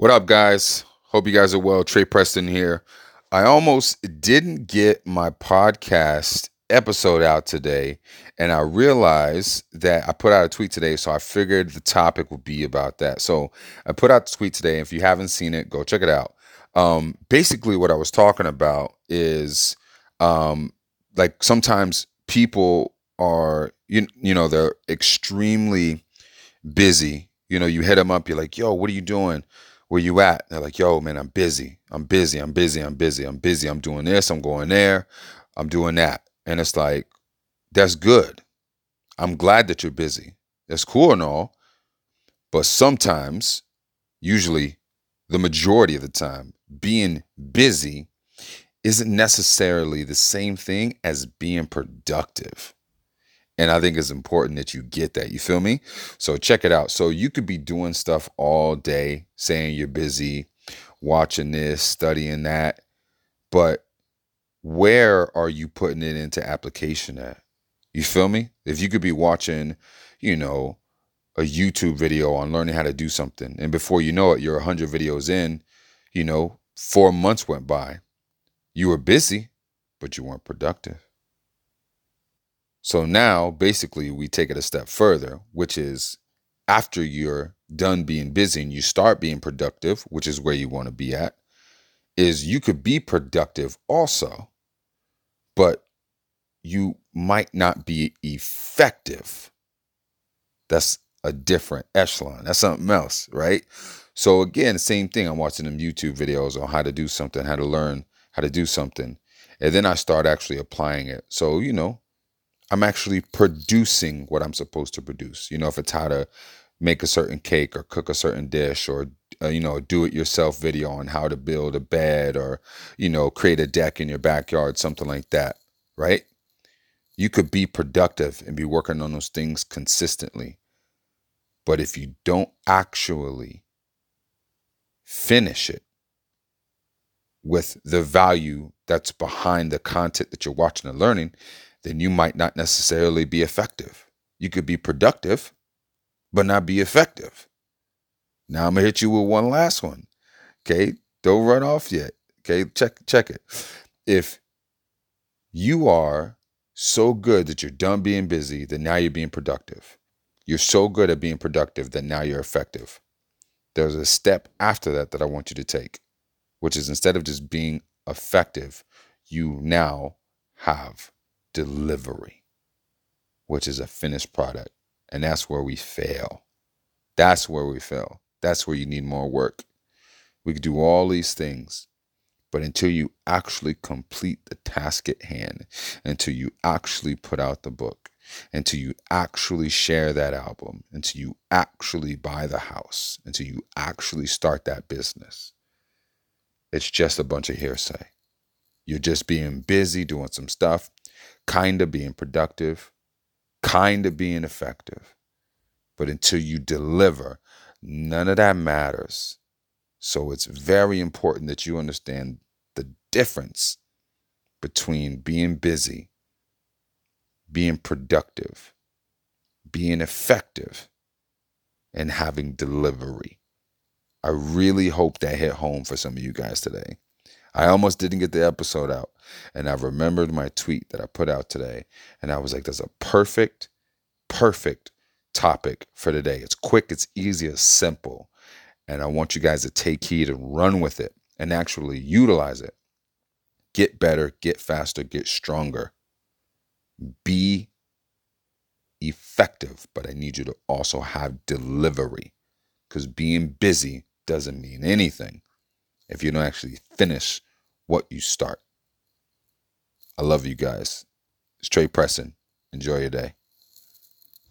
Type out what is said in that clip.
What up, guys? Hope you guys are well. Trey Preston here. I almost didn't get my podcast episode out today, and I realized that I put out a tweet today, so I figured the topic would be about that. So I put out the tweet today. If you haven't seen it, go check it out. Basically, what I was talking about is like sometimes people are, you know, they're extremely busy. You know, you hit them up, you're like, yo, what are you doing? Where you at? They're like, yo, man, I'm busy. I'm doing this, I'm going there, I'm doing that. And it's like, that's good. I'm glad that you're busy. That's cool and all. But sometimes, usually the majority of the time, being busy isn't necessarily the same thing as being productive. And I think it's important that you get that. You feel me? So check it out. So you could be doing stuff all day, saying you're busy, watching this, studying that. But where are you putting it into application at? You feel me? If you could be watching, you know, a YouTube video on learning how to do something, and before you know it, you're 100 videos in, you know, 4 months went by. You were busy, but you weren't productive. So now, basically, we take it a step further, which is after you're done being busy and you start being productive, which is where you want to be at, is you could be productive also, but you might not be effective. That's a different echelon. That's something else, right? So again, same thing. I'm watching them YouTube videos on how to do something, how to learn how to do something. And then I start actually applying it. So, you know, I'm actually producing what I'm supposed to produce. You know, if it's how to make a certain cake or cook a certain dish or, you know, do it yourself video on how to build a bed or, you know, create a deck in your backyard, something like that, right? You could be productive and be working on those things consistently. But if you don't actually finish it with the value that's behind the content that you're watching and learning, then you might not necessarily be effective. You could be productive, but not be effective. Now I'm gonna hit you with one last one. Okay, don't run off yet. Okay, check it. If you are so good that you're done being busy, then now you're being productive. You're so good at being productive that now you're effective. There's a step after that that I want you to take, which is instead of just being effective, you now have delivery, which is a finished product. And that's where we fail. That's where you need more work. We could do all these things, but until you actually complete the task at hand, until you actually put out the book, until you actually share that album, until you actually buy the house, until you actually start that business, it's just a bunch of hearsay. You're just being busy doing some stuff, kind of being productive, kind of being effective. But until you deliver, none of that matters. So it's very important that you understand the difference between being busy, being productive, being effective, and having delivery. I really hope that hit home for some of you guys today. I almost didn't get the episode out, and I remembered my tweet that I put out today, and I was like, that's a perfect topic for today. It's quick, it's easy, it's simple, and I want you guys to take heed and run with it and actually utilize it. Get better, get faster, get stronger. Be effective, but I need you to also have delivery, because being busy doesn't mean anything if you don't actually finish what you start. I love you guys. It's Trey Preston. Enjoy your day.